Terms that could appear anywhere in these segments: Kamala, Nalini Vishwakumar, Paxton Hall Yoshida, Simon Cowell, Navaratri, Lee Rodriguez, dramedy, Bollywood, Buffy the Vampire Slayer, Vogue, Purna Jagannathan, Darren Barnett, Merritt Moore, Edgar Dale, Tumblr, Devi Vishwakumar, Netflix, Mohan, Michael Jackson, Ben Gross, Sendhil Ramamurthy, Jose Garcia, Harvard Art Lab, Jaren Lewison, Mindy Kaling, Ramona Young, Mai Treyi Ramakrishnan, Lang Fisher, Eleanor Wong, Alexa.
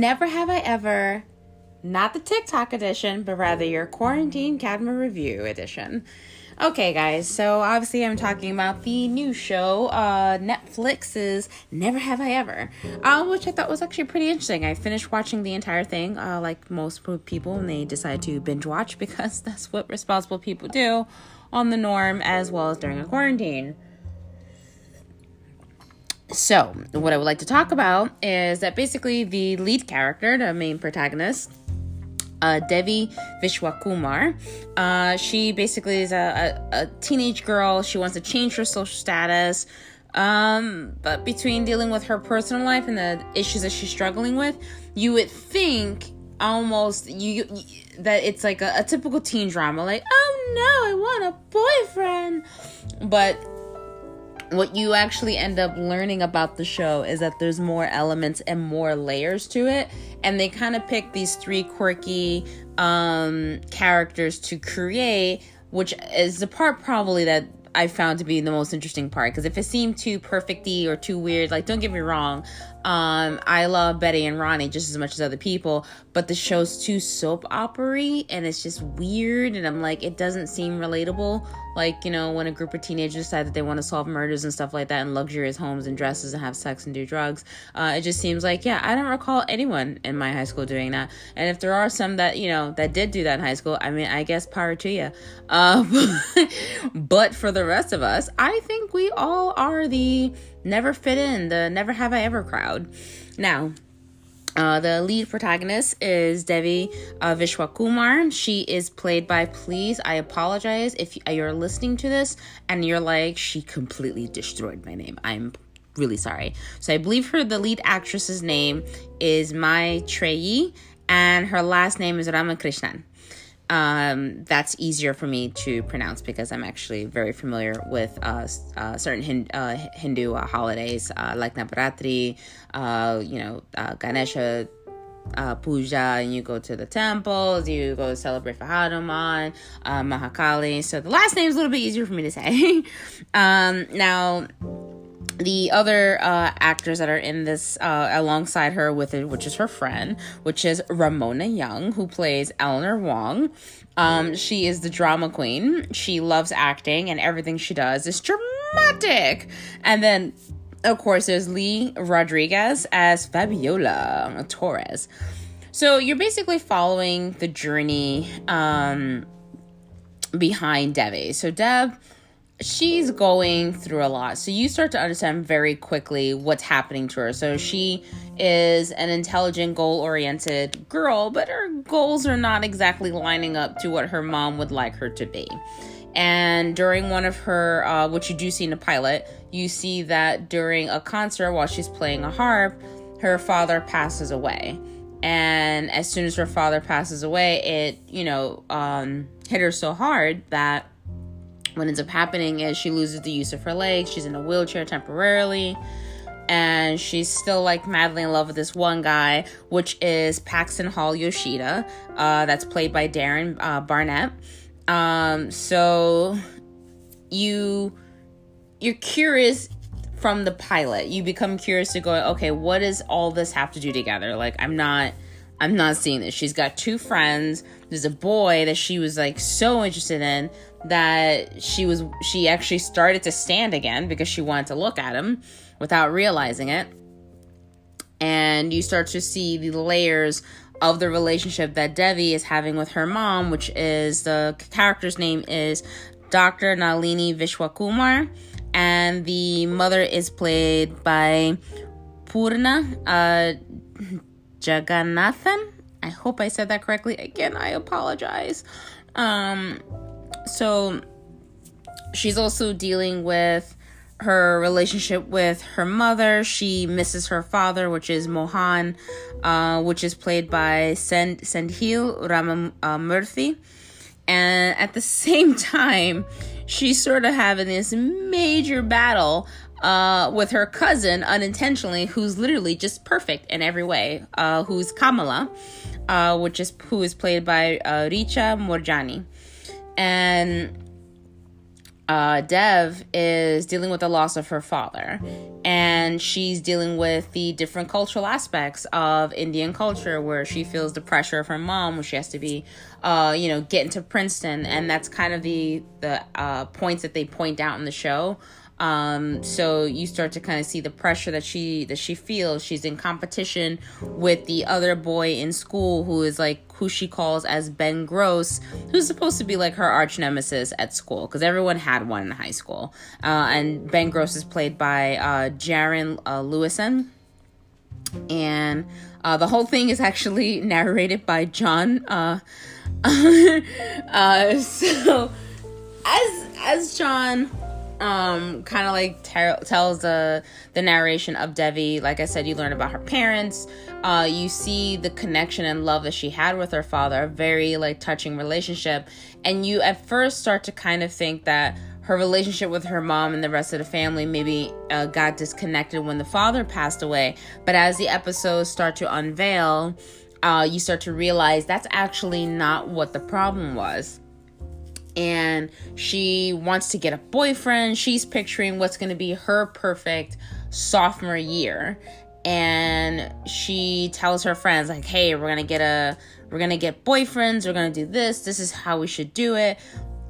Never Have I Ever, not the TikTok edition, but rather your Quarantine Cadma Review edition. Okay, guys, so obviously I'm talking about the new show, Netflix's Never Have I Ever, which I thought was actually pretty interesting. I finished watching the entire thing, like most people, and they decide to binge watch because that's what responsible people do on the norm as well as during a quarantine. So, what I would like to talk about is that basically the lead character, the main protagonist, Devi Vishwakumar, she basically is a teenage girl. She wants to change her social status, but between dealing with her personal life and the issues that she's struggling with, you would think almost that it's like a typical teen drama, like, oh no, I want a boyfriend, but what you actually end up learning about the show is that there's more elements and more layers to it. And they kind of pick these three quirky characters to create, which is the part probably that I found to be the most interesting part. Because if it seemed too perfecty or too weird, like, don't get me wrong, I love Betty and Ronnie just as much as other people, but the show's too soap opera-y and it's just weird, and I'm like, it doesn't seem relatable. Like, you know, when a group of teenagers decide that they want to solve murders and stuff like that in luxurious homes and dresses and have sex and do drugs, it just seems like, yeah, I don't recall anyone in my high school doing that. And if there are some that, you know, that did do that in high school, I mean, I guess power to you. But for the rest of us, I think we all are the never fit in, the Never Have I Ever crowd. Now, the lead protagonist is Devi Vishwakumar. She is played by, please, I apologize if you're listening to this and you're like, she completely destroyed my name. I'm really sorry. So I believe the lead actress's name is Mai Treyi, and her last name is Ramakrishnan. That's easier for me to pronounce because I'm actually very familiar with certain Hindu holidays like Navaratri, Ganesha, Puja, and you go to the temples, you go celebrate for Hanuman, Mahakali. So the last name is a little bit easier for me to say. Now, the other actors that are in this alongside her with it, which is her friend, which is Ramona Young, who plays Eleanor Wong. She is the drama queen. She loves acting, and everything she does is dramatic. And then, of course, there's Lee Rodriguez as Fabiola Torres. So you're basically following the journey behind Devi. So Deb, she's going through a lot. So you start to understand very quickly what's happening to her. So she is an intelligent, goal-oriented girl, but her goals are not exactly lining up to what her mom would like her to be. And during one of her, what you do see in the pilot, you see that during a concert while she's playing a harp, her father passes away. And as soon as her father passes away, it, hit her so hard that what ends up happening is she loses the use of her legs. She's in a wheelchair temporarily, and she's still like madly in love with this one guy, which is Paxton Hall Yoshida, that's played by Darren Barnett. So you're curious from the pilot. You become curious to go, okay, what does all this have to do together? Like, I'm not seeing this. She's got two friends. There's a boy that she was like so interested in that she actually started to stand again because she wanted to look at him without realizing it. And you start to see the layers of the relationship that Devi is having with her mom, which is the character's name is Dr. Nalini Vishwakumar, and the mother is played by Purna Jagannathan. I hope I said that correctly. Again, I apologize. So she's also dealing with her relationship with her mother. She misses her father, which is Mohan, which is played by Sendhil Ramamurthy. And at the same time, she's sort of having this major battle with her cousin unintentionally, who's literally just perfect in every way, who's Kamala, who is played by Richa Morjani. And Dev is dealing with the loss of her father, and she's dealing with the different cultural aspects of Indian culture, where she feels the pressure of her mom, where she has to be, get into Princeton, and that's kind of the points that they point out in the show. So you start to kind of see the pressure that she feels. She's in competition with the other boy in school who she calls as Ben Gross, who's supposed to be like her arch nemesis at school, because everyone had one in high school. And Ben Gross is played by Jaren Lewison. And the whole thing is actually narrated by John. So as John... kind of like tells the narration of Devi. Like I said, you learn about her parents. You see the connection and love that she had with her father, a very like touching relationship. And you at first start to kind of think that her relationship with her mom and the rest of the family maybe got disconnected when the father passed away. But as the episodes start to unveil, you start to realize that's actually not what the problem was. And she wants to get a boyfriend. She's picturing what's going to be her perfect sophomore year. And she tells her friends like, hey, we're going to get boyfriends. We're going to do this. This is how we should do it.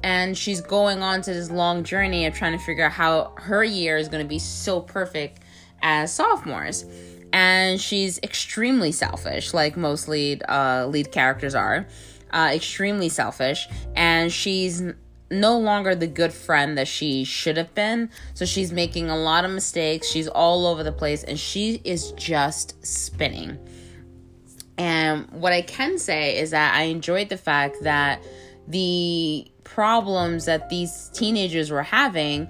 And she's going on to this long journey of trying to figure out how her year is going to be so perfect as sophomores. And she's extremely selfish, like most lead characters are. Extremely selfish, and she's no longer the good friend that she should have been. So she's making a lot of mistakes. She's all over the place, and she is just spinning. And what I can say is that I enjoyed the fact that the problems that these teenagers were having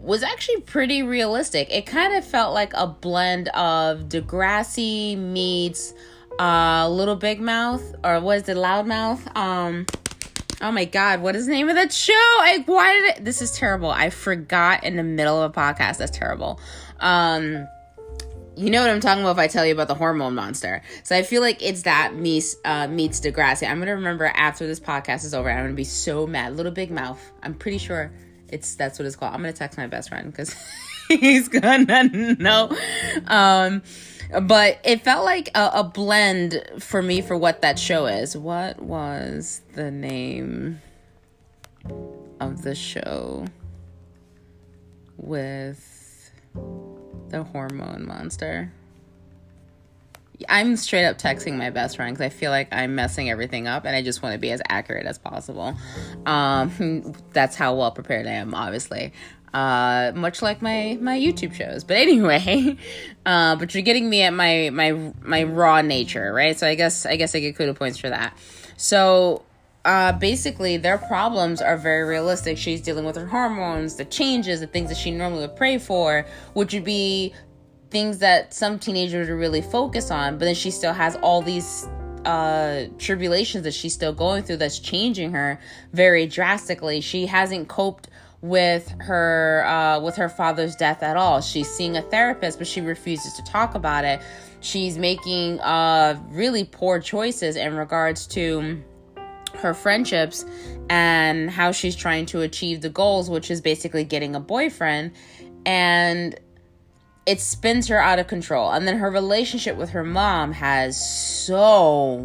was actually pretty realistic. It kind of felt like a blend of Degrassi meets Little Big Mouth, or was it Loudmouth? Oh my God, what is the name of that show? This is terrible. I forgot in the middle of a podcast. That's terrible. You know what I'm talking about if I tell you about the hormone monster. So I feel like it's that meets Degrassi. I'm gonna remember after this podcast is over. I'm gonna be so mad. Little Big Mouth. I'm pretty sure that's what it's called. I'm gonna text my best friend because he's gonna know. But it felt like a blend for me for what that show is. What was the name of the show with the hormone monster? I'm straight up texting my best friend because I feel like I'm messing everything up and I just want to be as accurate as possible. That's how well prepared I am, obviously. Much like my YouTube shows, but anyway, but you're getting me at my raw nature, right? So I guess I get kudos points for that. So, basically their problems are very realistic. She's dealing with her hormones, the changes, the things that she normally would pray for, which would be things that some teenagers would really focus on, but then she still has all these tribulations that she's still going through that's changing her very drastically. She hasn't coped with her father's death at all. She's seeing a therapist, but she refuses to talk about it. She's making really poor choices in regards to her friendships and how she's trying to achieve the goals, which is basically getting a boyfriend, and it spins her out of control. And then her relationship with her mom has so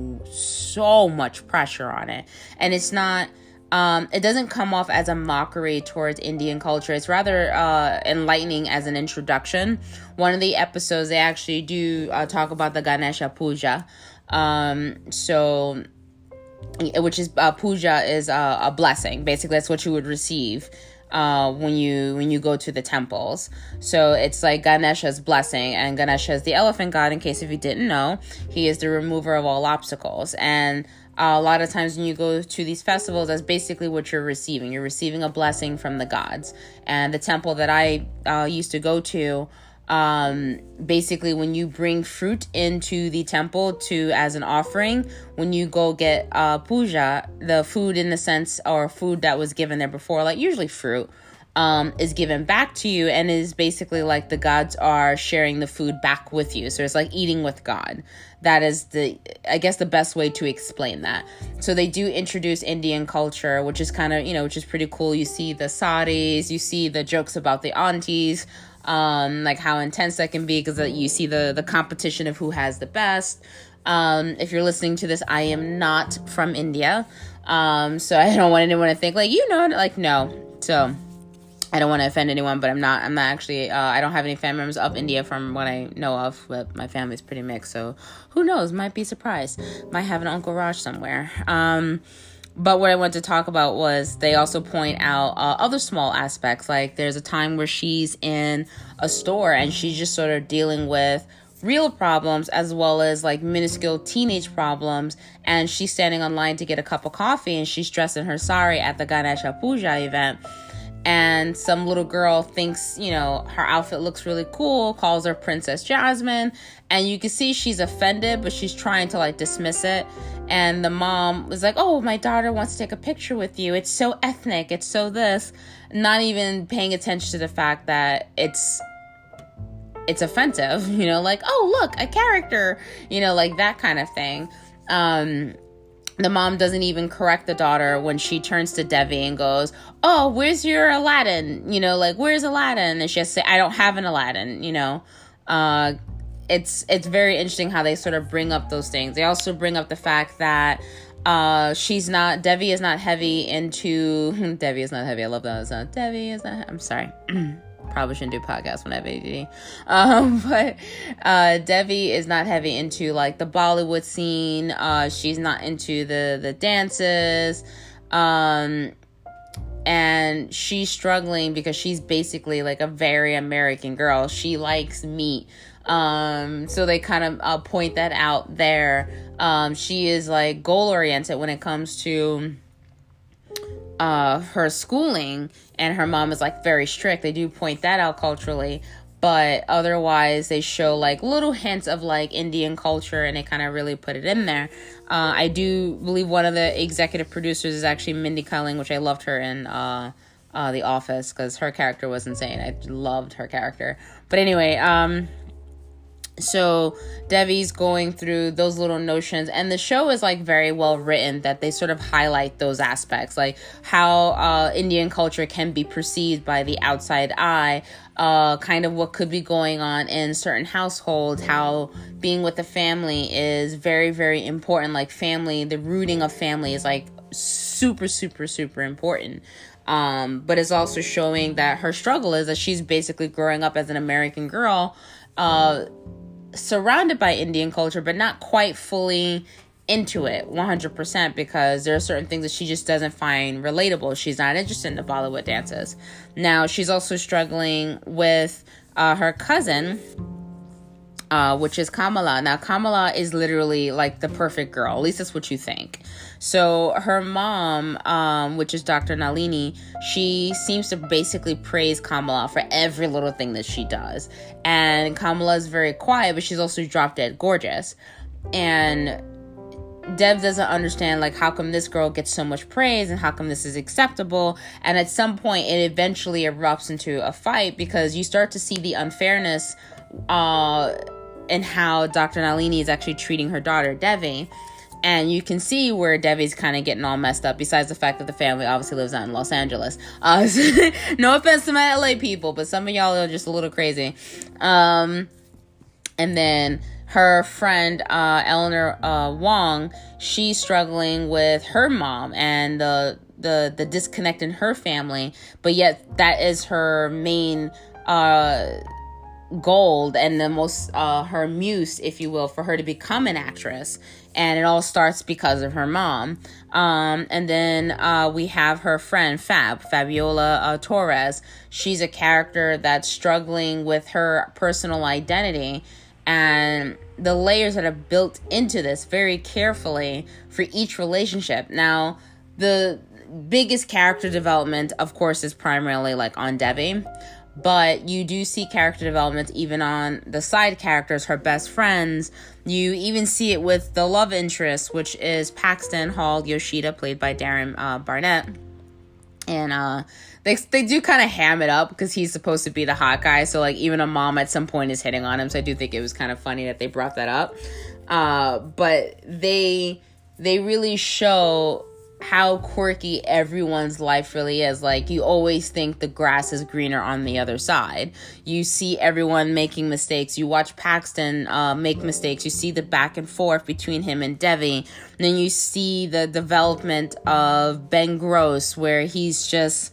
much pressure on it, and it's not... it doesn't come off as a mockery towards Indian culture. It's rather enlightening as an introduction. One of the episodes, they actually do talk about the Ganesha Puja. Which is Puja is a blessing. Basically, that's what you would receive when you go to the temples. So it's like Ganesha's blessing, and Ganesha is the elephant god. In case if you didn't know, he is the remover of all obstacles. And a lot of times when you go to these festivals, that's basically what you're receiving. You're receiving a blessing from the gods. And the temple that I used to go to, basically when you bring fruit into the temple as an offering, when you go get puja, the food in the sense, or food that was given there before, like usually fruit, is given back to you, and is basically like the gods are sharing the food back with you. So it's like eating with God. That is the, I guess, the best way to explain that. So they do introduce Indian culture, which is kind of, you know, which is pretty cool. You see the saris, you see the jokes about the aunties, like how intense that can be, because you see the competition of who has the best. If you're listening to this, I am not from India. So I don't want anyone to think like, you know, like, no. So I don't want to offend anyone, but I'm not actually, I don't have any family members of India from what I know of, but my family's pretty mixed, so who knows, might be surprised, might have an Uncle Raj somewhere. But what I wanted to talk about was they also point out other small aspects, like there's a time where she's in a store and she's just sort of dealing with real problems as well as like minuscule teenage problems, and she's standing online to get a cup of coffee and she's dressed in her sari at the Ganesha Puja event. And some little girl thinks, you know, her outfit looks really cool, calls her Princess Jasmine. And you can see she's offended, but she's trying to, like, dismiss it. And the mom was like, oh, my daughter wants to take a picture with you. It's so ethnic. It's so this. Not even paying attention to the fact that it's offensive. You know, like, oh, look, a character. You know, like that kind of thing. The mom doesn't even correct the daughter when she turns to Devi and goes, oh, where's your Aladdin? You know, like, where's Aladdin? And she has to say, I don't have an Aladdin, you know. It's very interesting how they sort of bring up those things. They also bring up the fact that Devi is not heavy. I love that. Devi is not, I'm sorry. Probably shouldn't do podcasts when I have ADD. But Devi is not heavy into like the Bollywood scene. She's not into the dances. And she's struggling because she's basically like a very American girl. She likes meat. So they kind of point that out there. She is like goal oriented when it comes to her schooling, and her mom is like very strict. They do point that out culturally, but otherwise they show like little hints of like Indian culture, and they kind of really put it in there. I do believe one of the executive producers is actually Mindy Kaling, which I loved her in The Office, because her character was insane. I loved her character. But anyway, so Devi's going through those little notions, and the show is like very well written that they sort of highlight those aspects, like how Indian culture can be perceived by the outside eye, kind of what could be going on in certain households, how being with the family is very, very important. Like family, the rooting of family is like super, super, super important. But it's also showing that her struggle is that she's basically growing up as an American girl, surrounded by Indian culture, but not quite fully into it 100%, because there are certain things that she just doesn't find relatable. She's not interested in the Bollywood dances. Now, she's also struggling with her cousin, which is Kamala. Now, Kamala is literally like the perfect girl. At least that's what you think. So her mom, which is Dr. Nalini, she seems to basically praise Kamala for every little thing that she does. And Kamala is very quiet, but she's also drop dead gorgeous. And Dev doesn't understand, like, how come this girl gets so much praise and how come this is acceptable? And at some point, it eventually erupts into a fight, because you start to see the unfairness and how Dr. Nalini is actually treating her daughter, Devi. And you can see where Devi's kind of getting all messed up, besides the fact that the family obviously lives out in Los Angeles. So, no offense to my LA people, but some of y'all are just a little crazy. And then her friend, Eleanor Wong, she's struggling with her mom and the disconnect in her family. But yet that is her main goal and the most her muse, if you will, for her to become an actress. And it all starts because of her mom. And then we have her friend, Fabiola Torres. She's a character that's struggling with her personal identity and the layers that are built into this very carefully for each relationship. Now, the biggest character development, of course, is primarily like on Devi. But you do see character development even on the side characters, her best friends. You even see it with the love interest, which is Paxton Hall Yoshida, played by Darren Barnett. And They do kind of ham it up because he's supposed to be the hot guy. So, like, even a mom at some point is hitting on him. So I do think it was kind of funny that they brought that up. But they really show how quirky everyone's life really is. Like, you always think the grass is greener on the other side. You see everyone making mistakes. You watch Paxton make mistakes. You see the back and forth between him and Devi. And then you see the development of Ben Gross, where he's just,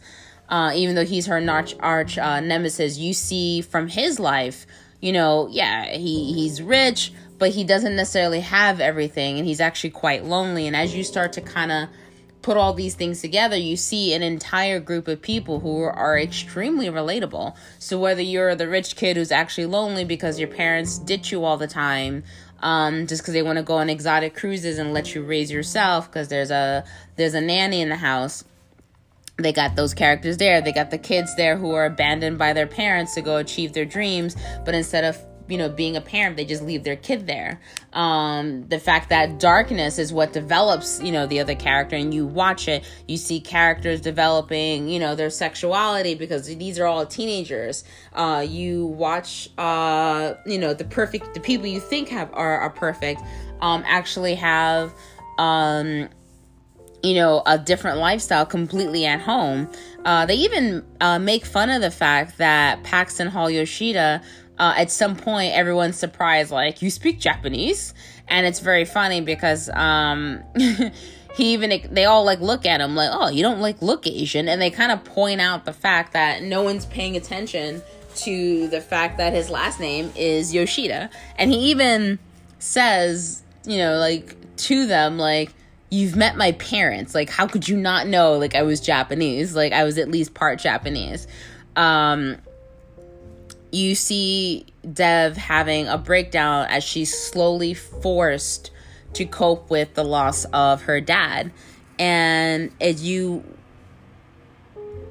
even though he's her arch nemesis, you see from his life, you know, yeah, he's rich, but he doesn't necessarily have everything, and he's actually quite lonely. And as you start to kind of put all these things together, you see an entire group of people who are extremely relatable. So whether you're the rich kid who's actually lonely because your parents ditch you all the time, just because they want to go on exotic cruises and let you raise yourself because there's a nanny in the house, they got those characters there. They got the kids there who are abandoned by their parents to go achieve their dreams, but instead of, you know, being a parent, they just leave their kid there. The fact that darkness is what develops, you know, the other character, and you watch it, you see characters developing, you know, their sexuality, because these are all teenagers. You watch, you know, the people you think are perfect, actually have, you know, a different lifestyle completely at home. They even make fun of the fact that Paxton Hall Yoshida, at some point, everyone's surprised, like, you speak Japanese? And it's very funny because they all, like, look at him like, oh, you don't, like, look Asian. And they kind of point out the fact that no one's paying attention to the fact that his last name is Yoshida. And he even says, you know, like, to them, like, you've met my parents. Like, how could you not know, like, I was Japanese? Like, I was at least part Japanese. You see Dev having a breakdown as she's slowly forced to cope with the loss of her dad. And as you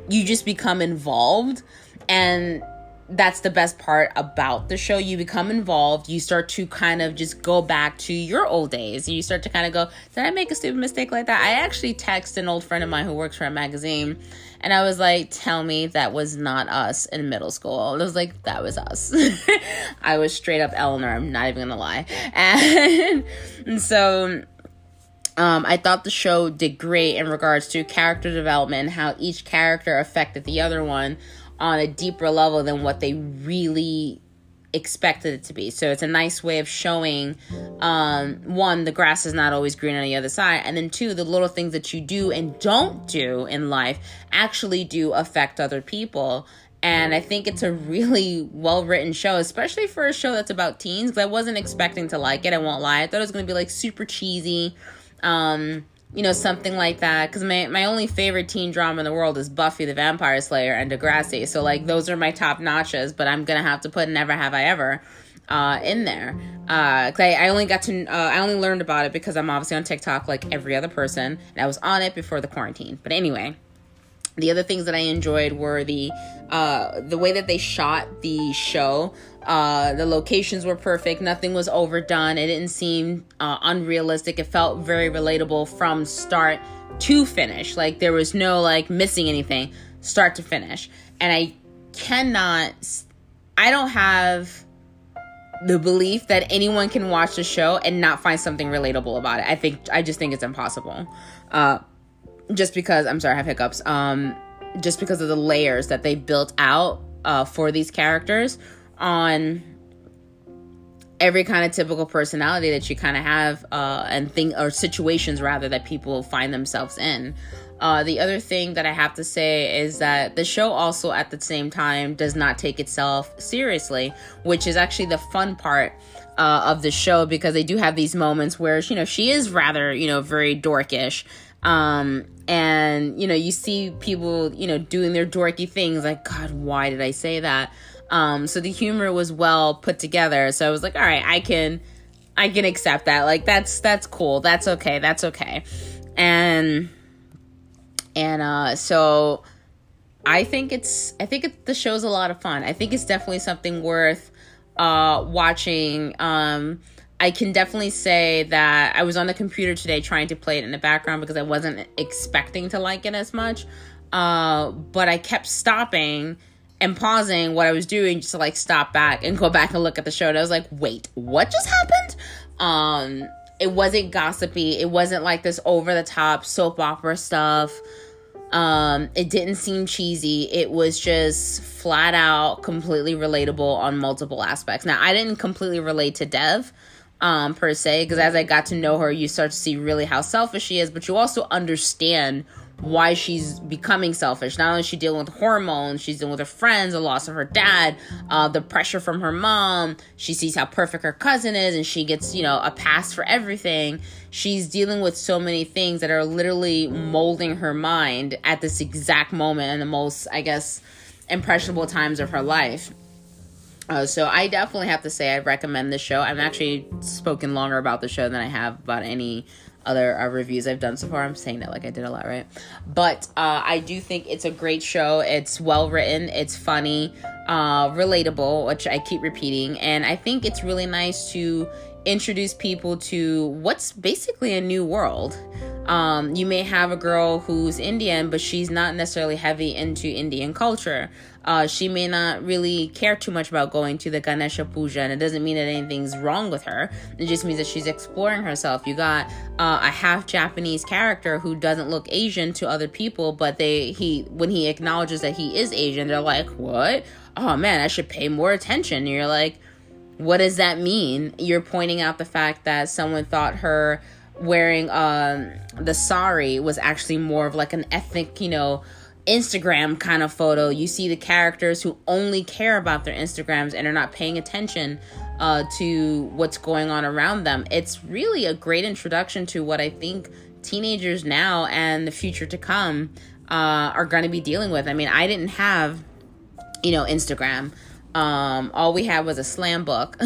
just become involved. And that's the best part about the show. You become involved. You start to kind of just go back to your old days. And you start to kind of go, did I make a stupid mistake like that? I actually text an old friend of mine who works for a magazine. And I was like, tell me that was not us in middle school. And I was like, that was us. I was straight up Eleanor. I'm not even going to lie. And so I thought the show did great in regards to character development and how each character affected the other one on a deeper level than what they really expected it to be. So it's a nice way of showing, one, the grass is not always green on the other side, and then two, the little things that you do and don't do in life actually do affect other people. And I think it's a really well-written show, especially for a show that's about teens, because I wasn't expecting to like it, I won't lie. I thought it was going to be, like, super cheesy, you know, something like that. Because my only favorite teen drama in the world is Buffy the Vampire Slayer and Degrassi. So, like, those are my top notches. But I'm going to have to put Never Have I Ever in there. Because I only learned about it because I'm obviously on TikTok like every other person. And I was on it before the quarantine. But anyway, the other things that I enjoyed were the way that they shot the show. The locations were perfect. Nothing was overdone. It didn't seem unrealistic. It felt very relatable from start to finish. Like, there was no, like, missing anything, start to finish. And I don't have the belief that anyone can watch the show and not find something relatable about it. I just think it's impossible. Just because, I'm sorry, I have hiccups. Just because of the layers that they built out for these characters on every kind of typical personality that you kind of have and thing or situations rather that people find themselves in. The other thing that I have to say is that the show also at the same time does not take itself seriously, which is actually the fun part of the show, because they do have these moments where, you know, she is rather, you know, very dorkish. And, you know, you see people, you know, doing their dorky things like, God, why did I say that? So the humor was well put together. So I was like, all right, I can accept that. Like, that's cool. That's okay. That's okay. And so the show's a lot of fun. I think it's definitely something worth, watching. I can definitely say that I was on the computer today trying to play it in the background because I wasn't expecting to like it as much. But I kept stopping and pausing what I was doing just to like stop back and go back and look at the show. And I was like, wait, what just happened? It wasn't gossipy. It wasn't like this over the top soap opera stuff. It didn't seem cheesy. It was just flat out completely relatable on multiple aspects. Now, I didn't completely relate to Dev, per se, because as I got to know her, you start to see really how selfish she is, but you also understand why she's becoming selfish. Not only is she dealing with hormones, she's dealing with her friends, the loss of her dad, the pressure from her mom. She sees how perfect her cousin is, and she gets, you know, a pass for everything. She's dealing with so many things that are literally molding her mind at this exact moment in the most, I guess, impressionable times of her life. So I definitely have to say I recommend this show. I've actually spoken longer about the show than I have about any other reviews I've done so far. I'm saying that like I did a lot, right? But I do think it's a great show. It's well written, it's funny, relatable, which I keep repeating, and I think it's really nice to introduce people to what's basically a new world. You may have a girl who's Indian, but she's not necessarily heavy into Indian culture. She may not really care too much about going to the Ganesha Puja, and it doesn't mean that anything's wrong with her. It just means that she's exploring herself. You got a half Japanese character who doesn't look Asian to other people, but when he acknowledges that he is Asian, they're like, what? Oh man, I should pay more attention. And you're like, what does that mean? You're pointing out the fact that someone thought her wearing the sari was actually more of like an ethnic, you know, Instagram kind of photo. You see the characters who only care about their Instagrams and are not paying attention to what's going on around them. It's really a great introduction to what I think teenagers now and the future to come are going to be dealing with. I mean, I didn't have, you know, Instagram. All we had was a slam book.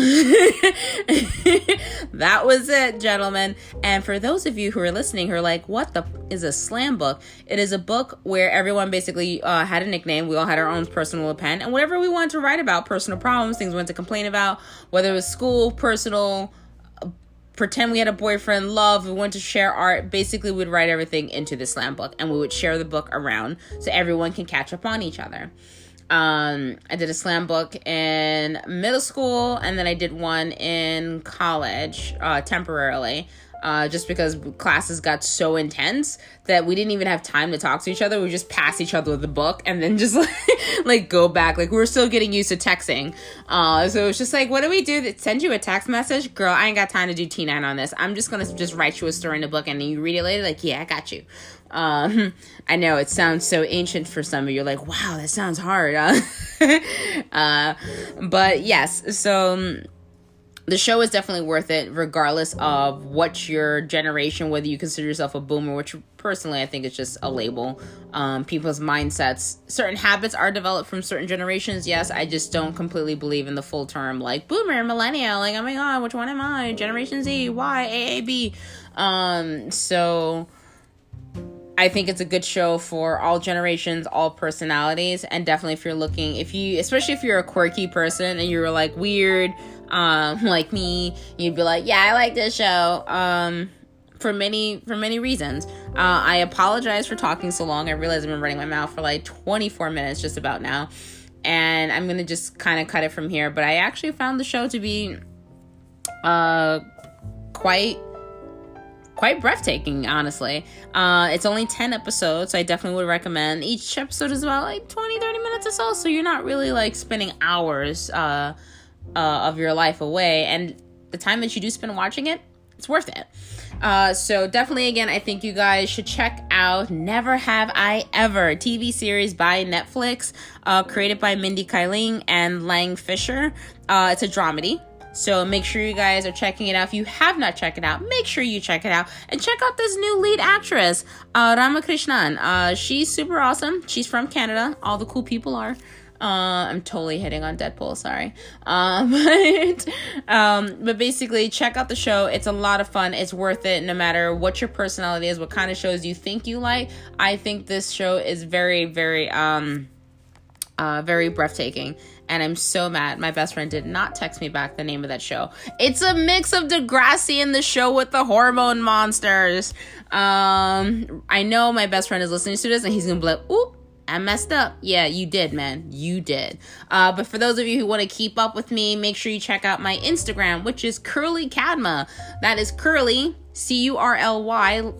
That was it, gentlemen. And for those of you who are listening who are like, what the is a slam book? It is a book where everyone basically had a nickname. We all had our own personal pen, and whatever we wanted to write about, personal problems, things we wanted to complain about, whether it was school, personal, pretend we had a boyfriend, love, we wanted to share art. Basically, we'd write everything into the slam book, and we would share the book around so everyone can catch up on each other. I did a slam book in middle school, and then I did one in college, temporarily, just because classes got so intense that we didn't even have time to talk to each other. We just pass each other the book and then just like go back. Like, we're still getting used to texting. So it was just like, what do we do? Send you a text message? Girl, I ain't got time to do T9 on this. I'm just going to just write you a story in a book, and then you read it later. Like, yeah, I got you. I know it sounds so ancient for some of you. Like, wow, that sounds hard. But yes, so the show is definitely worth it, regardless of what your generation, whether you consider yourself a boomer, which personally I think is just a label. People's mindsets, certain habits are developed from certain generations. Yes, I just don't completely believe in the full term, like boomer, millennial, like, oh my God, which one am I? Generation Z, Y, A, B. So I think it's a good show for all generations, all personalities, and definitely if you're looking, especially if you're a quirky person and you're like weird, like me, you'd be like, yeah, I like this show, for many reasons. I apologize for talking so long. I realize I've been running my mouth for like 24 minutes just about now, and I'm gonna just kind of cut it from here. But I actually found the show to be, quite breathtaking, honestly. It's only 10 episodes, so I definitely would recommend. Each episode is about like 20-30 minutes or so you're not really like spending hours of your life away, and the time that you do spend watching it, it's worth it. So definitely, again, I think you guys should check out Never Have I Ever, TV series by Netflix, created by Mindy Kaling and Lang Fisher. It's a dramedy. So make sure you guys are checking it out. If you have not checked it out, make sure you check it out. And check out this new lead actress, Ramakrishnan. She's super awesome. She's from Canada. All the cool people are. I'm totally hitting on Deadpool, sorry. But basically, check out the show. It's a lot of fun. It's worth it, no matter what your personality is, what kind of shows you think you like. I think this show is very, very, very breathtaking. And I'm so mad my best friend did not text me back the name of that show. It's a mix of Degrassi and the show with the hormone monsters. I know my best friend is listening to this, and he's gonna be like, oop, I messed up. Yeah, you did, man. You did. But for those of you who want to keep up with me, make sure you check out my Instagram, which is CurlyCadma. That is Curly, C-U-R-L-Y,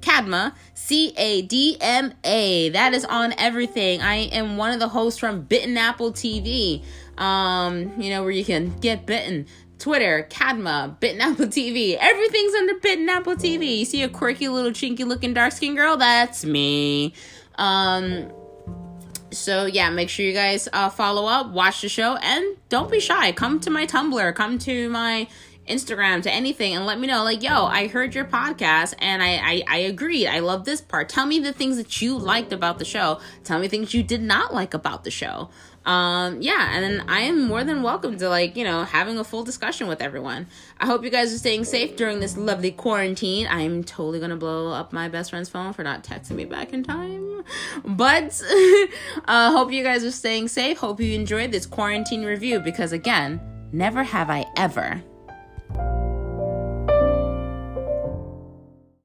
Cadma, C-A-D-M-A. That is on everything. I am one of the hosts from Bitten Apple TV, where you can get bitten. Twitter, Cadma, Bitten Apple TV. Everything's under Bitten Apple TV. You see a quirky little chinky looking dark skinned girl? That's me. So yeah, make sure you guys follow up, watch the show, and don't be shy. Come to my Tumblr, come to my Instagram, to anything, and let me know, like, yo, I heard your podcast and I agreed. I love this part. Tell me the things that you liked about the show. Tell me things you did not like about the show. And I am more than welcome to having a full discussion with everyone. I hope you guys are staying safe during this lovely quarantine. I'm totally gonna blow up my best friend's phone for not texting me back in time, but hope you guys are staying safe. Hope you enjoyed this quarantine review, because again, never have I ever